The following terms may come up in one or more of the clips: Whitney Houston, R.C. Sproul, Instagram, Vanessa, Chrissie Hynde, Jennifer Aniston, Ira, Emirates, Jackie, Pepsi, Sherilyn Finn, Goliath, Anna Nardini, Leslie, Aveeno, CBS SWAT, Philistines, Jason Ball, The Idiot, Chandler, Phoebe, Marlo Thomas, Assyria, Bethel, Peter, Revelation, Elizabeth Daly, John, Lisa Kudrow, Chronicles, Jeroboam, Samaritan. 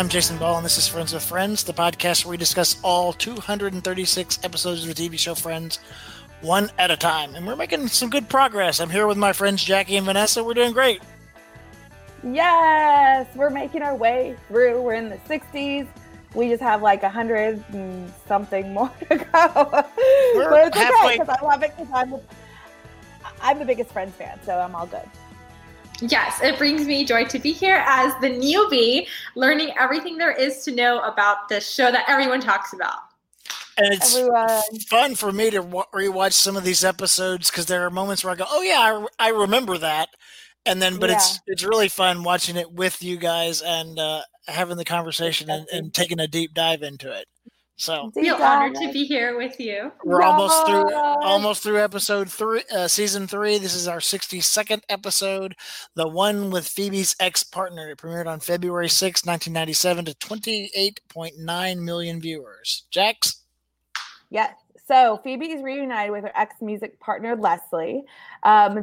I'm Jason Ball, and this is Friends with Friends, the podcast where we discuss all 236 episodes of the TV show Friends, one at a time. And we're making some good progress. I'm here with my friends Jackie and Vanessa. We're doing great. Yes, we're making our way through. We're in the 60s. We just have like 100 and something more to go. But it's okay, because I love it, because I'm the biggest Friends fan, so I'm all good. Yes, it brings me joy to be here as the newbie, learning everything there is to know about this show that everyone talks about. And it's fun for me to rewatch some of these episodes, because there are moments where I go, oh yeah, I remember that. And then, but yeah, it's really fun watching it with you guys and having the conversation and taking a deep dive into it. So feel honored to be here with you. We're almost through episode 3, season 3. This is our 62nd episode, the one with Phoebe's ex-partner. It premiered on February 6, 1997 to 28.9 million viewers. Jax? Yes. So Phoebe is reunited with her ex-music partner, Leslie.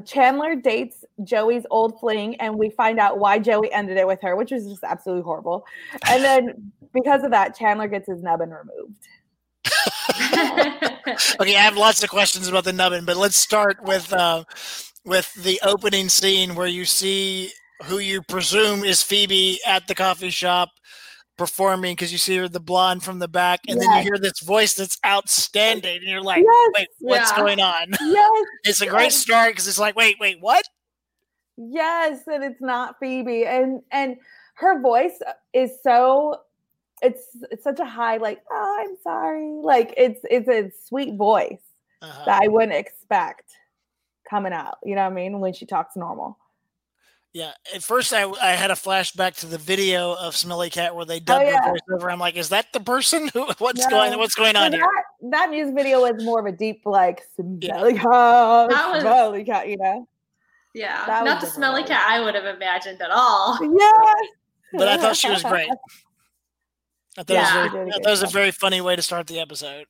Chandler dates Joey's old fling, and we find out why Joey ended it with her, which is just absolutely horrible. And then because of that, Chandler gets his nubbin removed. Okay, I have lots of questions about the nubbin, but let's start with the opening scene where you see who you presume is Phoebe at the coffee shop performing, because you see her, the blonde from the back, and then you hear this voice that's outstanding, and you're like, wait, what's going on? Yes. It's a great start, because it's like, wait, what? Yes, and it's not Phoebe. And her voice is so... It's such a high, like, oh, I'm sorry. Like, it's a sweet voice that I wouldn't expect coming out, you know what I mean, when she talks normal. Yeah. At first, I had a flashback to the video of Smelly Cat where they dubbed her voice over. I'm like, is that the person? What's going on here? That music video was more of a deep, like, Smelly Cat, you know? Yeah. Not the Smelly Cat I would have imagined at all. Yeah. But I thought she was great. I thought it was a very funny way to start the episode.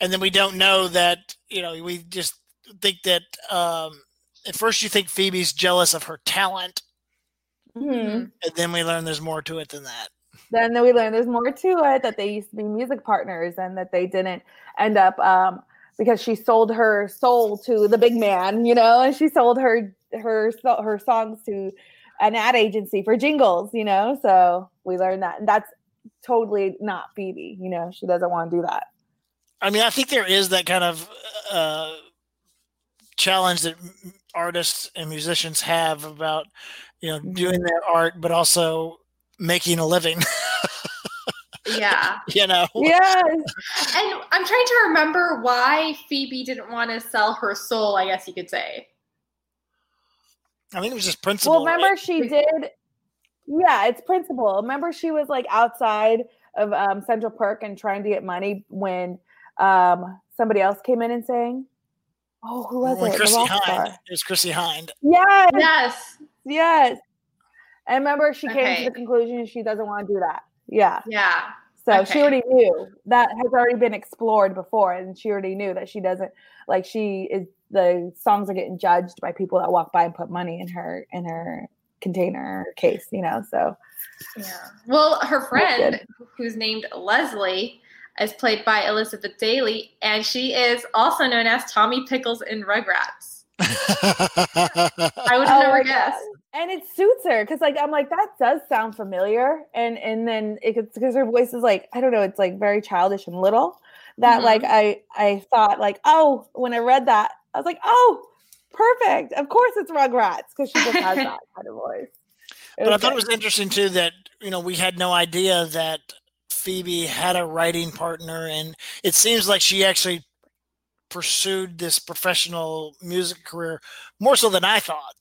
And then we don't know that, you know, we just think that at first you think Phoebe's jealous of her talent. Mm-hmm. And then we learn there's more to it than that. Then we learn there's more to it, that they used to be music partners and that they didn't end up because she sold her soul to the big man, you know, and she sold her songs to an ad agency for jingles, you know, so we learned that. And that's totally not Phoebe, you know, she doesn't want to do that. I mean, I think there is that kind of challenge that artists and musicians have about, you know, doing their art, but also making a living. Yeah. You know? Yes. And I'm trying to remember why Phoebe didn't want to sell her soul, I guess you could say. I mean, it was just principle. Well, remember, right? She did. Yeah, it's principle. Remember, she was like outside of Central Park and trying to get money when somebody else came in and sang. Oh, who was it? Chrissie Hynde. It was Chrissie Hynde. Yes. Yes. Yes. And remember, she came to the conclusion she doesn't want to do that. Yeah. Yeah. So she already knew. That has already been explored before, and she already knew that she doesn't, like, she is, the songs are getting judged by people that walk by and put money in her container or case, you know, so. Yeah. Well, her friend, who's named Leslie, is played by Elizabeth Daly, and she is also known as Tommy Pickles in Rugrats. I would have never guessed. And it suits her, because, like, I'm like, that does sound familiar. And then it's because her voice is, like, I don't know, it's, like, very childish and little. That, like, I thought, like, oh, when I read that, I was like, oh, perfect. Of course it's Rugrats, because she just has that kind of voice. But I thought it was interesting, too, that, you know, we had no idea that Phoebe had a writing partner. And it seems like she actually pursued this professional music career more so than I thought.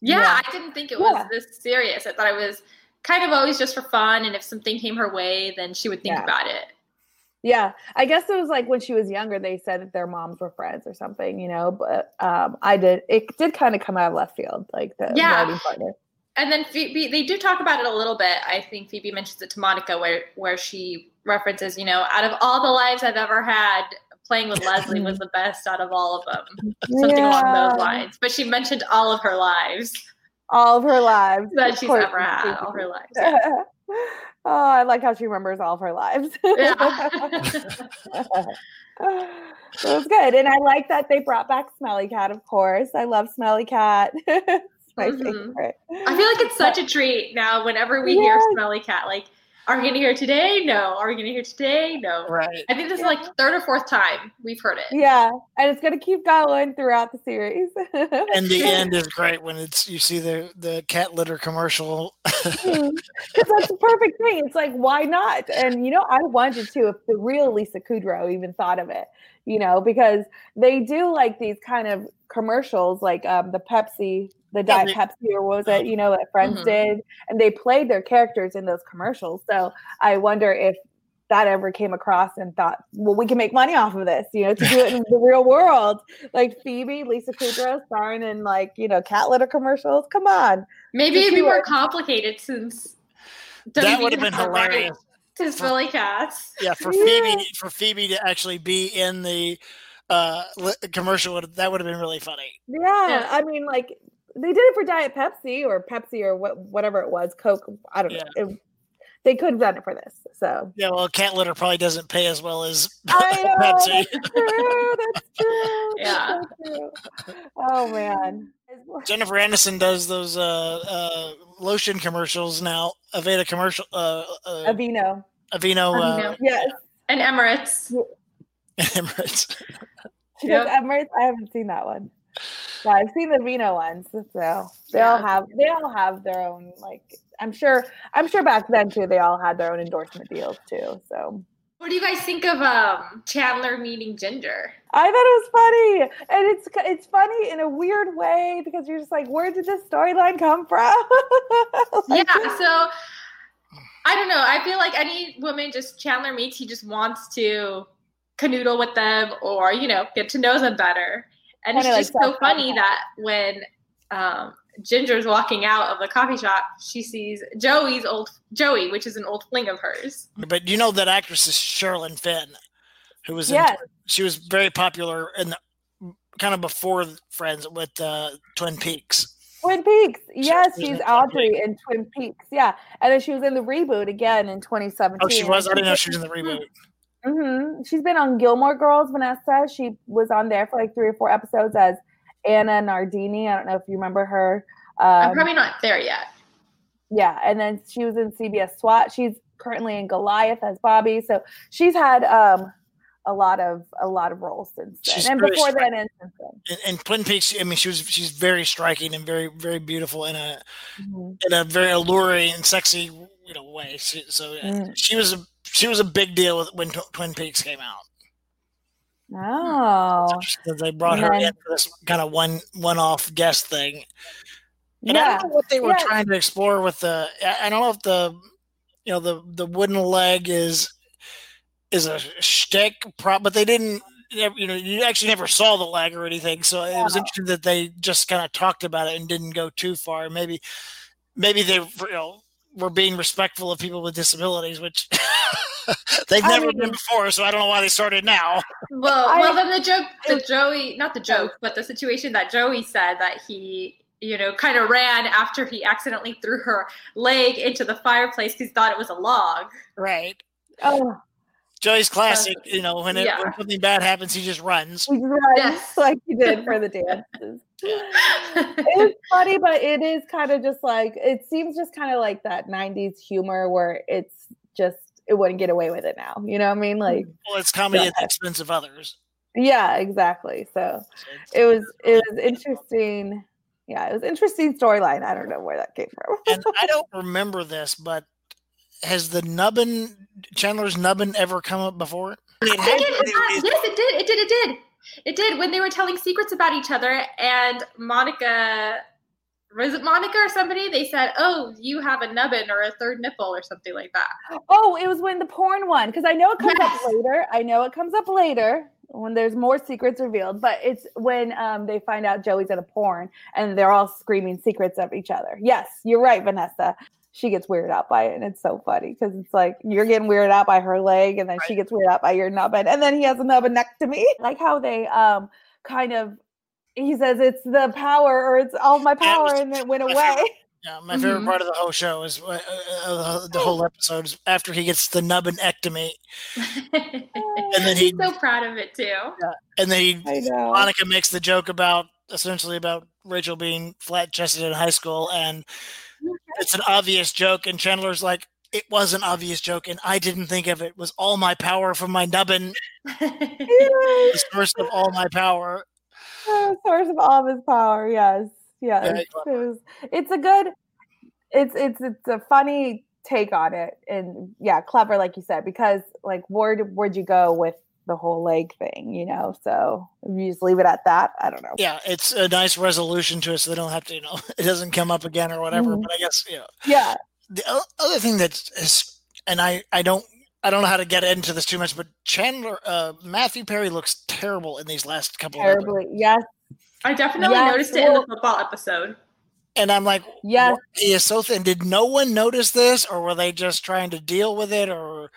Yeah. I didn't think it was this serious. I thought it was kind of always just for fun. And if something came her way, then she would think about it. Yeah, I guess it was like when she was younger, they said that their moms were friends or something, you know, but it did kind of come out of left field, like the writing partner. And then Phoebe, they do talk about it a little bit. I think Phoebe mentions it to Monica where she references, you know, out of all the lives I've ever had, playing with Leslie was the best out of all of them. Something along those lines. But she mentioned all of her lives. all of her lives. But she's not right all her lives. Yeah. Oh, I like how she remembers all of her lives. Yeah. So it was good. And I like that they brought back Smelly Cat, of course. I love Smelly Cat. It's my favorite. I feel like it's such a treat now whenever we hear Smelly Cat. Like, are we going to hear today? No. Are we going to hear today? No. Right. I think this is like third or fourth time we've heard it. Yeah. And it's going to keep going throughout the series. And the end is great when it's you see the cat litter commercial. Because that's the perfect thing. It's like, why not? And, you know, I wondered, too, if the real Lisa Kudrow even thought of it, you know, because they do like these kind of commercials like the Pepsi the Diet Pepsi, or what was it, you know, that Friends did. And they played their characters in those commercials. So I wonder if that ever came across and thought, well, we can make money off of this, you know, to do it in the real world. Like Phoebe, Lisa Kudrow starring in like, you know, cat litter commercials. Come on. Maybe it'd be more complicated since. That would have been hilarious. To Smelly Cats. Yeah, for Phoebe to actually be in the commercial, that would have been really funny. Yeah. I mean, like, they did it for Diet Pepsi or whatever it was, Coke. I don't know. They could have done it for this. So yeah, well, cat litter probably doesn't pay as well as Pepsi. That's true. Yeah. That's so true. Oh man. Jennifer Aniston does those lotion commercials now. Aveeno. Yes. And Emirates. She does Emirates. I haven't seen that one. Yeah, I've seen the Aveeno ones, so they all have their own, like, I'm sure back then too they all had their own endorsement deals too. So what do you guys think of Chandler meeting Ginger? I thought it was funny, and it's funny in a weird way because you're just like, where did this storyline come from? Like, yeah, so I don't know. I feel like any woman just Chandler meets, he just wants to canoodle with them or, you know, get to know them better. And it's just so funny that when Ginger's walking out of the coffee shop, she sees Joey, which is an old fling of hers. But you know that actress is Sherilyn Finn, who was she was very popular in the, kind of before Friends with Twin Peaks. Twin Peaks, yes, she's Audrey in Twin Peaks, yeah, and then she was in the reboot again in 2017. Oh, she was. I didn't know she was in the reboot. Mm-hmm. She's been on Gilmore Girls, Vanessa. She was on there for like 3 or 4 episodes as Anna Nardini. I don't know if you remember her. I'm probably not there yet. Yeah, and then she was in CBS SWAT. She's currently in Goliath as Bobby. So she's had a lot of roles since then, and before then, and since then. And Twin Peaks. I mean, she's very striking and very very beautiful in a very alluring and sexy, you know, way. She was a big deal when Twin Peaks came out. Oh, they brought her in for this kind of one-off guest thing. And I don't know what they were trying to explore with the. I don't know if the wooden leg is a shtick prop, but they didn't. You know, you actually never saw the leg or anything, so it was interesting that they just kind of talked about it and didn't go too far. Maybe they, you know, were being respectful of people with disabilities, which they've never been before, so I don't know why they started now. Well, then the situation that Joey said that he, you know, kind of ran after he accidentally threw her leg into the fireplace because he thought it was a log. Right. Oh. Joey's classic, you know, when something bad happens, he just runs. He runs like he did for the dances. It's funny, but it is kind of just like, it seems just kind of like that 90s humor where it's just, it wouldn't get away with it now. You know what I mean? Like, well, it's comedy at the expense of others. Yeah, exactly. So it was interesting. Yeah, it was interesting storyline. I don't know where that came from. And I don't remember this, but has the nubbin, Chandler's nubbin, ever come up before? It did. When they were telling secrets about each other, and Monica or somebody, they said, oh, you have a nubbin or a third nipple or something like that. Oh, it was when the porn one, because I know it comes up later. I know it comes up later when there's more secrets revealed, but it's when they find out Joey's in a porn and they're all screaming secrets of each other. Yes, you're right, Vanessa. She gets weirded out by it, and it's so funny because it's like you're getting weirded out by her leg, and then she gets weirded out by your nubbin, and then he has a nubbin next to me. Like how they kind of He says it's the power, or it's all my power, and it went away. My favorite part of the whole show is the whole episode is after he gets the nubbinectomy, and then he's so proud of it too. Yeah, and then Monica makes the joke about Rachel being flat-chested in high school, and it's an obvious joke, and Chandler's like, it was an obvious joke, and I didn't think of it. It was all my power from my nubbin. The source of all my power. The source of all of his power, yes. Yeah, it's a funny take on it, and yeah, clever, like you said, because like where'd you go with the whole leg thing, so you just leave it at that. I don't know. Yeah, it's a nice resolution to it, so they don't have to, it doesn't come up again or whatever. But I guess yeah. The other thing I don't know how to get into this too much, but Chandler, Matthew Perry looks terrible in these last couple of episodes. Yes, I definitely noticed it in the football episode. And I'm like, yes, he is so thin. Did no one notice this, or were they just trying to deal with it, or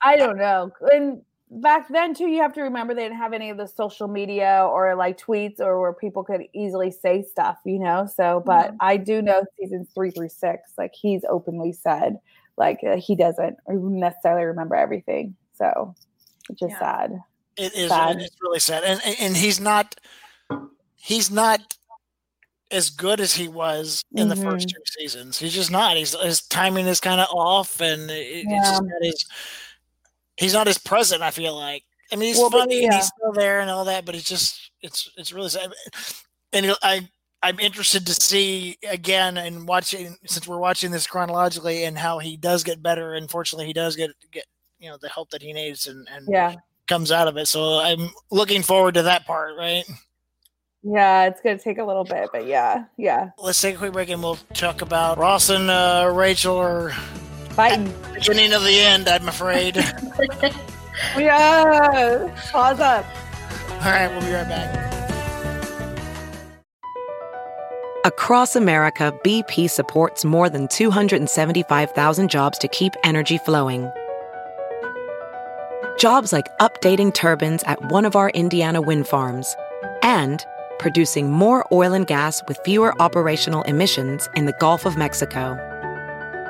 I don't know. And back then too, you have to remember they didn't have any of the social media or like tweets or where people could easily say stuff, So, but I do know seasons 3 through 6, like he's openly said, like he doesn't necessarily remember everything. So, which is sad. It is. Sad. It's really sad. And he's not as good as he was in the first 2 seasons. He's just not. His timing is kind of off, and it's just not his. He's not as present, I feel like. I mean, he's funny and he's still there and all that, but it's just, it's really sad. And I'm interested to see again and watching, since we're watching this chronologically, and how he does get better. And fortunately, he does get the help that he needs and comes out of it. So I'm looking forward to that part, right? Yeah, it's going to take a little bit, but yeah. Let's take a quick break and we'll talk about Ross and Rachel or... Fighting. Beginning of the end, I'm afraid. Yeah. Pause up. All right, we'll be right back. Across America, BP supports more than 275,000 jobs to keep energy flowing. Jobs like updating turbines at one of our Indiana wind farms, and producing more oil and gas with fewer operational emissions in the Gulf of Mexico.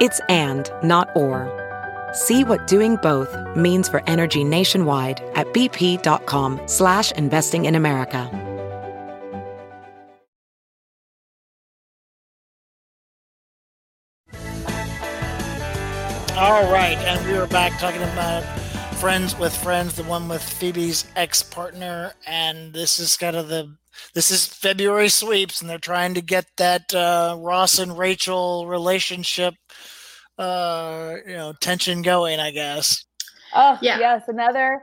It's and, not or. See what doing both means for energy nationwide at bp.com/investing in America. All right, and we are back talking about Friends with Friends, the one with Phoebe's ex-partner, and this is kind of this is February sweeps, and they're trying to get that Ross and Rachel relationship, tension going, I guess. Oh, yeah. Yes. Another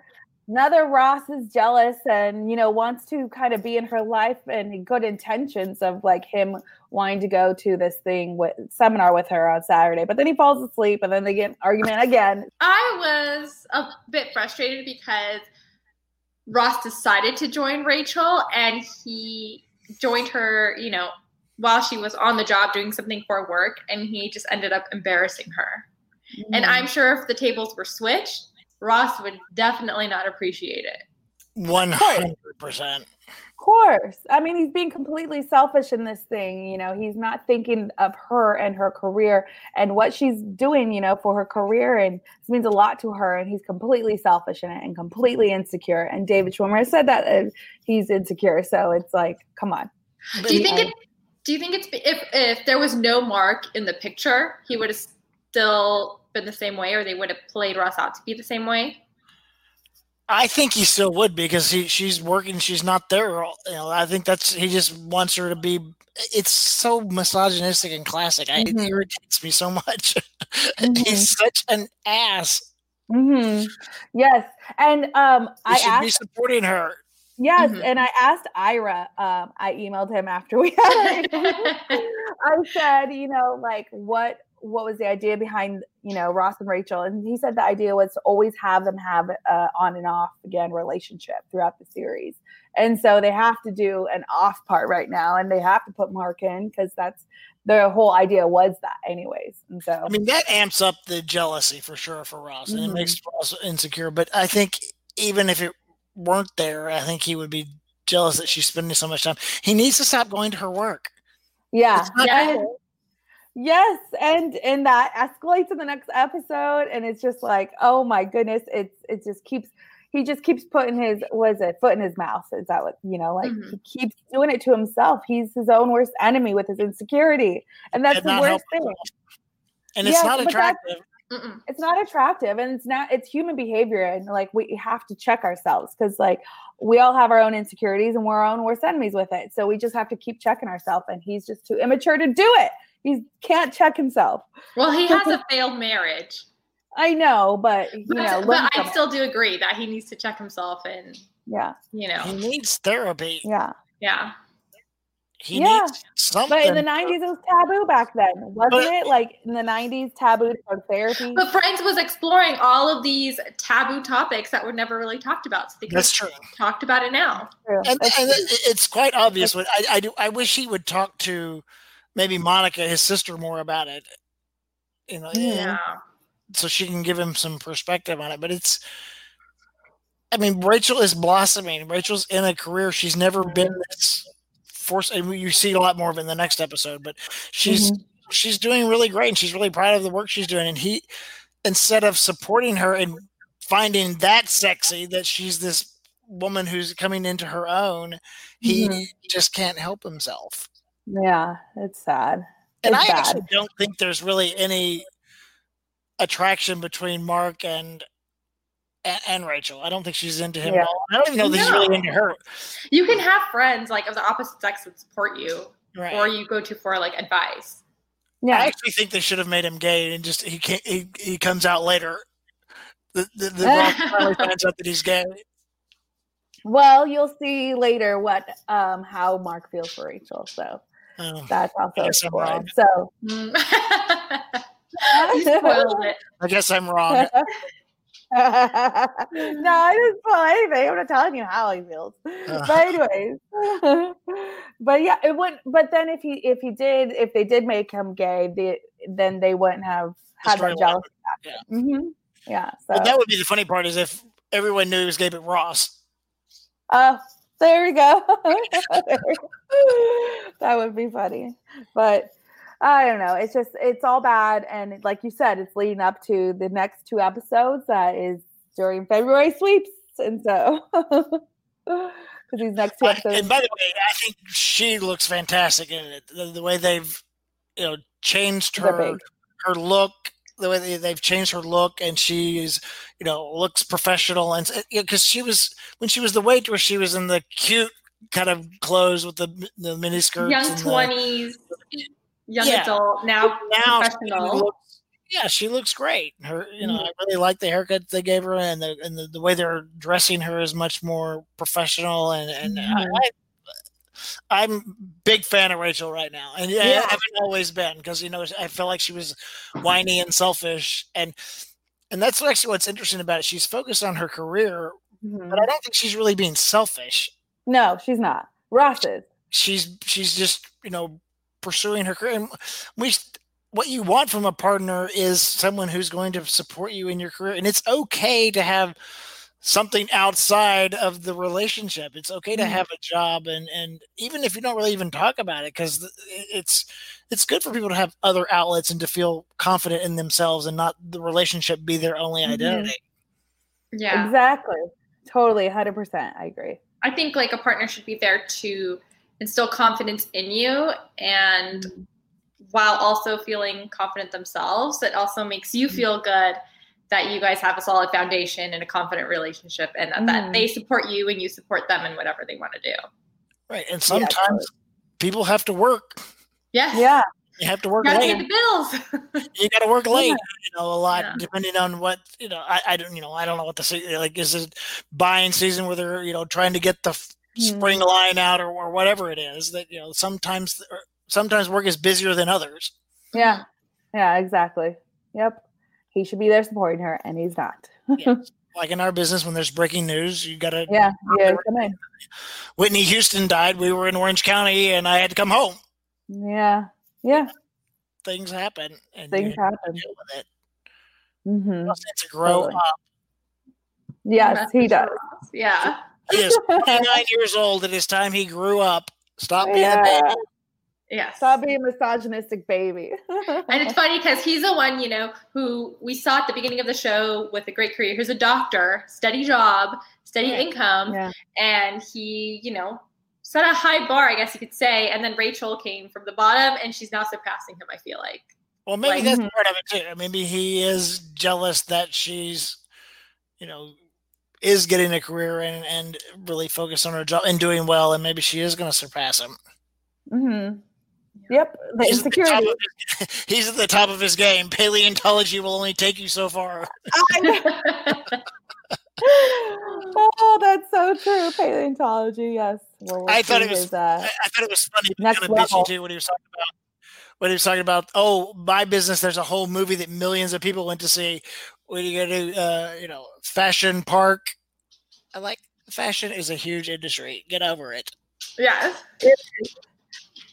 Ross is jealous and, wants to kind of be in her life, and good intentions of like him wanting to go to this thing with seminar with her on Saturday, but then he falls asleep and then they get an argument again. I was a bit frustrated because Ross decided to join Rachel, and he joined her, while she was on the job doing something for work, and he just ended up embarrassing her. Mm-hmm. And I'm sure if the tables were switched, Ross would definitely not appreciate it. 100%. Of course. I mean, he's being completely selfish in this thing. He's not thinking of her and her career and what she's doing, for her career. And this means a lot to her. And he's completely selfish in it and completely insecure. And David Schwimmer has said that he's insecure. So it's like, come on. Do you think if there was no Mark in the picture, he would have still been the same way, or they would have played Ross out to be the same way? I think he still would, because she's working, she's not there. I think he just wants her to be. It's so misogynistic and classic. It irritates me so much. He's such an ass. Yes, and I should be supporting her. Yes, and I asked Ira. I emailed him after we had it. I said, what was the idea behind, Ross and Rachel? And he said the idea was to always have them have an on and off again relationship throughout the series. And so they have to do an off part right now, and they have to put Mark in, because that's the whole idea was that anyways. And so, I mean, that amps up the jealousy for sure for Ross, and it makes Ross insecure. But I think even if it weren't there, I think he would be jealous that she's spending so much time. He needs to stop going to her work. Yeah. Yes, and that escalates in the next episode, and it's just like, oh my goodness, he just keeps putting his foot in his mouth. Is that what he keeps doing it to himself? He's his own worst enemy with his insecurity, and that's the worst thing. And it's not attractive. It's not attractive, and it's human behavior, and like we have to check ourselves because like we all have our own insecurities and we're our own worst enemies with it. So we just have to keep checking ourselves, and he's just too immature to do it. He can't check himself. Well, he has a failed marriage. I know, but I still do agree that he needs to check himself, and he needs therapy. Yeah. He needs something. But in the 90s, it was taboo back then, wasn't it? Like in the 90s, taboo for therapy. But Friends was exploring all of these taboo topics that were never really talked about. So they talked about it now. And it's quite obvious. I wish he would talk to maybe Monica, his sister, more about it. So she can give him some perspective on it. But it's, I mean, Rachel is blossoming. Rachel's in a career she's never been this forced, and you see a lot more of it in the next episode. But she's doing really great, and she's really proud of the work she's doing. And he, instead of supporting her and finding that sexy that she's this woman who's coming into her own, he just can't help himself. Yeah, it's sad. Actually don't think there's really any attraction between Mark and Rachel. I don't think she's into him at all. I don't even know that he's really into her. You can have friends like of the opposite sex that support you, right, or you go to for like advice. Yeah, I actually think they should have made him gay, and just he can't. He comes out later. The Ross finally finds out that he's gay. Well, you'll see later how Mark feels for Rachel. So that's also cool. Right. So you spoiled it. I guess I'm wrong. No, I didn't spoil anything. I'm not telling you how he feels. But anyways, but yeah, it wouldn't. But then if they did make him gay, then they wouldn't have had that jealousy. Yeah. So but that would be the funny part is if everyone knew he was gay, but Ross. There we go. That would be funny, but I don't know. It's just, it's all bad. And like you said, it's leading up to the next two episodes. That is during February sweeps. And so, because these next two episodes. And by the way, I think she looks fantastic in it. The way they've, changed her look. The way they've changed her look, and she's, looks professional, and because she was when she was the waitress, she was in the cute kind of clothes with the mini skirts, young adult. Now professional. She looks great. Her, I really like the haircut they gave her, and the way they're dressing her is much more professional, and I'm a big fan of Rachel right now. And I haven't always been because, I felt like she was whiny and selfish. And that's actually what's interesting about it. She's focused on her career, but I don't think she's really being selfish. No, she's not. Ross is. She's just, pursuing her career. And what you want from a partner is someone who's going to support you in your career. And it's okay to have something outside of the relationship. It's okay to have a job, and even if you don't really even talk about it, because it's good for people to have other outlets and to feel confident in themselves and not the relationship be their only identity. Yeah, exactly. Totally. 100%. I agree. I think like a partner should be there to instill confidence in you, and while also feeling confident themselves, it also makes you feel good that you guys have a solid foundation and a confident relationship, and that they support you and you support them in whatever they want to do. Right. And sometimes people have to work. Yes. Yeah. You have to work late. You got to pay the bills. You got to work late, a lot, depending on what, I don't know what the season, like, is it buying season where they're, trying to get the spring line out or whatever it is that, sometimes work is busier than others. Yeah. Yeah, exactly. Yep. He should be there supporting her, and he's not. Like in our business, when there's breaking news, you got to. Yeah, come in. Whitney Houston died. We were in Orange County, and I had to come home. Yeah. Things happen. And things happen. Deal with it. He has to grow up. Yes, he does. Yeah. He is 29 years old. It is time he grew up. Stop being a baby. Yeah. Stop being a misogynistic baby. And it's funny because he's the one, you know, who we saw at the beginning of the show with a great career. He's a doctor, steady job, steady income. Yeah. And he, you know, set a high bar, I guess you could say. And then Rachel came from the bottom and she's now surpassing him, I feel like. Well, maybe like, that's part of it too. Maybe he is jealous that she's, you know, is getting a career and really focused on her job and doing well. And maybe she is going to surpass him. Mm-hmm. Yep. The insecurity. He's at the top of his game. Paleontology will only take you so far. Oh, that's so true. Paleontology. Yes. Well, I thought it was. I thought it was funny. Next kind of level. Bitchy too when he was talking about. When he was talking about, oh, my business. There's a whole movie that millions of people went to see. What are you gonna do? You know, Fashion Park. I like fashion is a huge industry. Get over it. Yeah.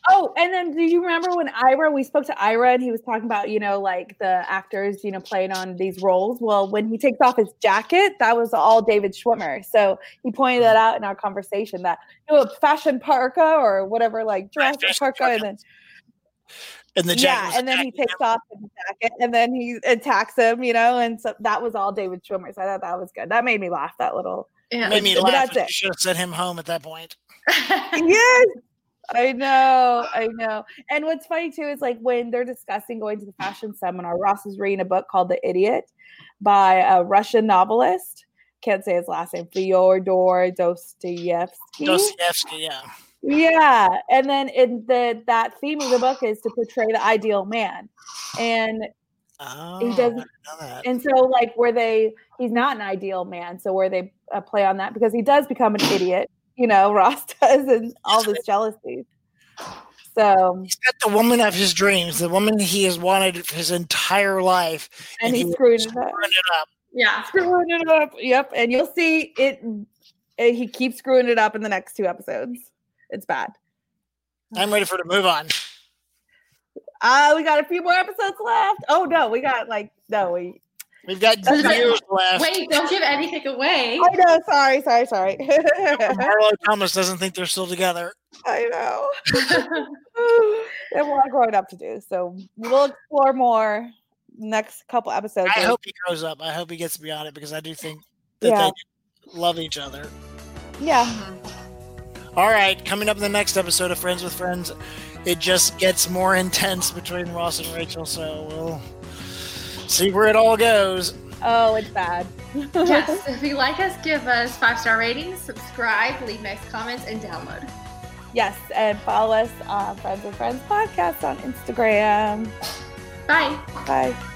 Oh, and then do you remember when Ira, we spoke to Ira and he was talking about, you know, like the actors, you know, playing on these roles. Well, when he takes off his jacket, that was all David Schwimmer. So he pointed that out in our conversation that, you know, fashion parka or whatever, like dress parka. And the jacket. Yeah, and then he takes off the jacket and then he attacks him, you know, and so that was all David Schwimmer. So I thought that was good. That made me laugh, that little. Yeah. Made me laugh. That's it. You should have sent him home at that point. Yes. I know. And what's funny too is like when they're discussing going to the fashion seminar, Ross is reading a book called The Idiot by a Russian novelist. Can't say his last name. Fyodor Dostoevsky. Dostoevsky, yeah. Yeah. And then in that theme of the book is to portray the ideal man. And he doesn't. And so like he's not an ideal man. So where they play on that because he does become an idiot. You know, Ross does, and all this jealousy. So he's got the woman of his dreams, the woman he has wanted his entire life, and he screwed it up. Yeah, screwing it up. Yep, and you'll see it. He keeps screwing it up in the next two episodes. It's bad. I'm ready for it to move on. We got a few more episodes left. Oh no, we got like We've got years left. Wait, don't give anything away. I know. Sorry. Marlo Thomas doesn't think they're still together. I know. They have a lot growing up to do. So we'll explore more next couple episodes. I hope he grows up. I hope he gets beyond it because I do think that they love each other. Yeah. All right. Coming up in the next episode of Friends with Friends, it just gets more intense between Ross and Rachel. So we'll see where it all goes. Oh, it's bad. Yes. If you like us, give us 5-star ratings, subscribe, leave nice comments, and download. Yes, and follow us on Friends with Friends podcast on Instagram. Bye. Bye.